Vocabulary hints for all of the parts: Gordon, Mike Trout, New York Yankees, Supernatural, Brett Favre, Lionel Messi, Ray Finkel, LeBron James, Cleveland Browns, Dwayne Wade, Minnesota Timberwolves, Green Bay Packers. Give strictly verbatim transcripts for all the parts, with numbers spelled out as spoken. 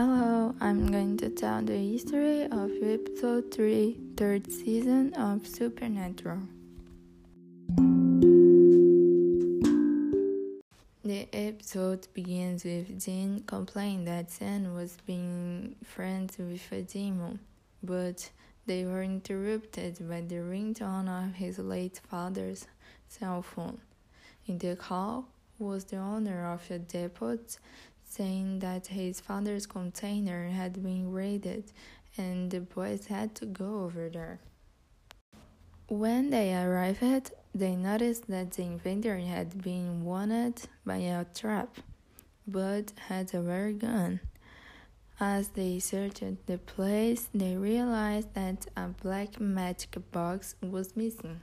Hello, I'm going to tell the history of episode three, third season of Supernatural. The episode begins with Dean complaining that Sam was being friends with a demon, but they were interrupted by the ringtone of his late father's cell phone. In the call was the owner of a depot, saying that his father's container had been raided and the boys had to go over there. When they arrived, they noticed that the invader had been wanted by a trap, but had a rare gun. As they searched the place, they realized that a black magic box was missing.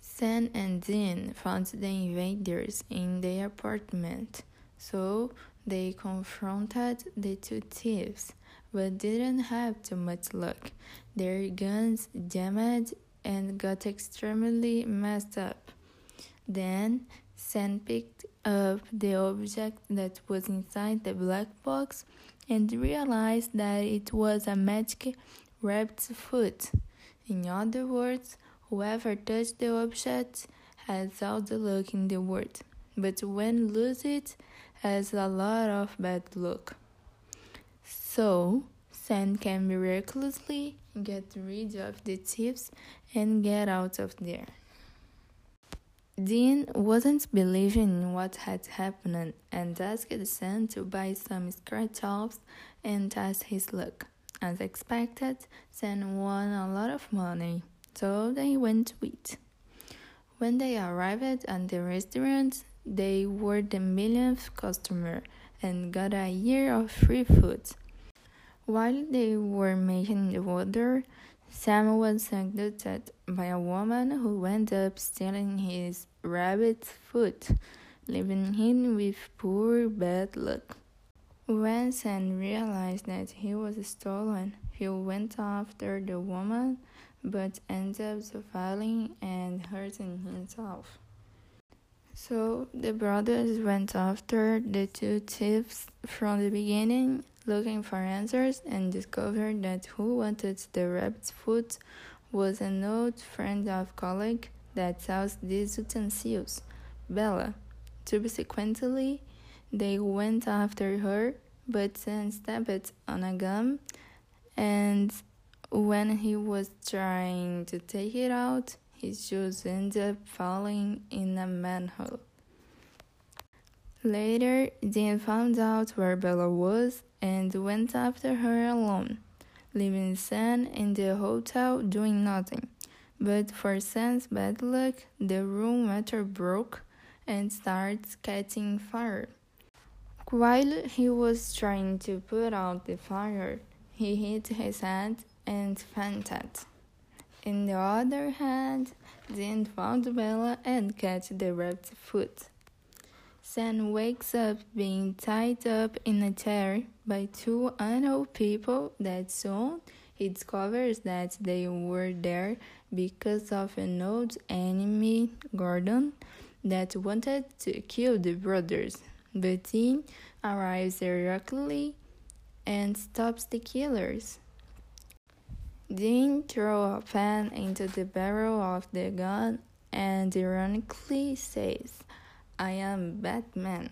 Sam and Dean found the invaders in their apartment, so they confronted the two thieves, but didn't have too much luck. Their guns jammed and got extremely messed up. Then Sam picked up the object that was inside the black box and realized that it was a magic rabbit's foot. In other words, whoever touched the object has all the luck in the world, but when lose it, has a lot of bad luck. So, Sam can miraculously get rid of the thieves and get out of there. Dean wasn't believing what had happened and asked Sam to buy some scratch-offs and test his luck. As expected, Sam won a lot of money, so they went to eat. When they arrived at the restaurant, they were the millionth customer and got a year of free food. While they were making the order, Sam was abducted by a woman who ended up stealing his rabbit's foot, leaving him with poor bad luck. When Sam realized that he was stolen, he went after the woman, but ended up falling and hurting himself. So the brothers went after the two thieves from the beginning, looking for answers, and discovered that who wanted the rabbit's foot was an old friend of colleague that sells these utensils, Bella. Subsequently, they went after her, but then stepped on a gum, and when he was trying to take it out, his shoes ended up falling in a manhole. Later, Dean found out where Bella was and went after her alone, leaving Sam in the hotel doing nothing. But for Sam's bad luck, the room meter broke and started catching fire. While he was trying to put out the fire, he hit his head and fainted. On the other hand, Dean found Bella and catch the rabbit's foot. Sam wakes up being tied up in a chair by two unknown people that soon he discovers that they were there because of an old enemy, Gordon, that wanted to kill the brothers. But Dean arrives directly and stops the killers. Dean throws a pen into the barrel of the gun and ironically says, "I am Batman."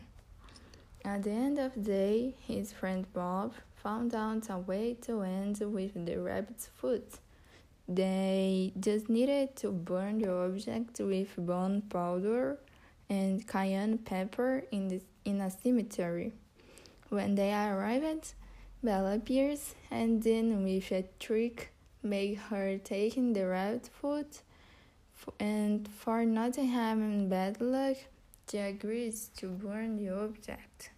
At the end of the day, his friend Bob found out a way to end with the rabbit's foot. They just needed to burn the object with gunpowder and cayenne pepper in, the, in a cemetery. When they arrived, Bella appears and Dean, with a trick, make her taking the rabbit foot, and for not having bad luck, she agrees to burn the object.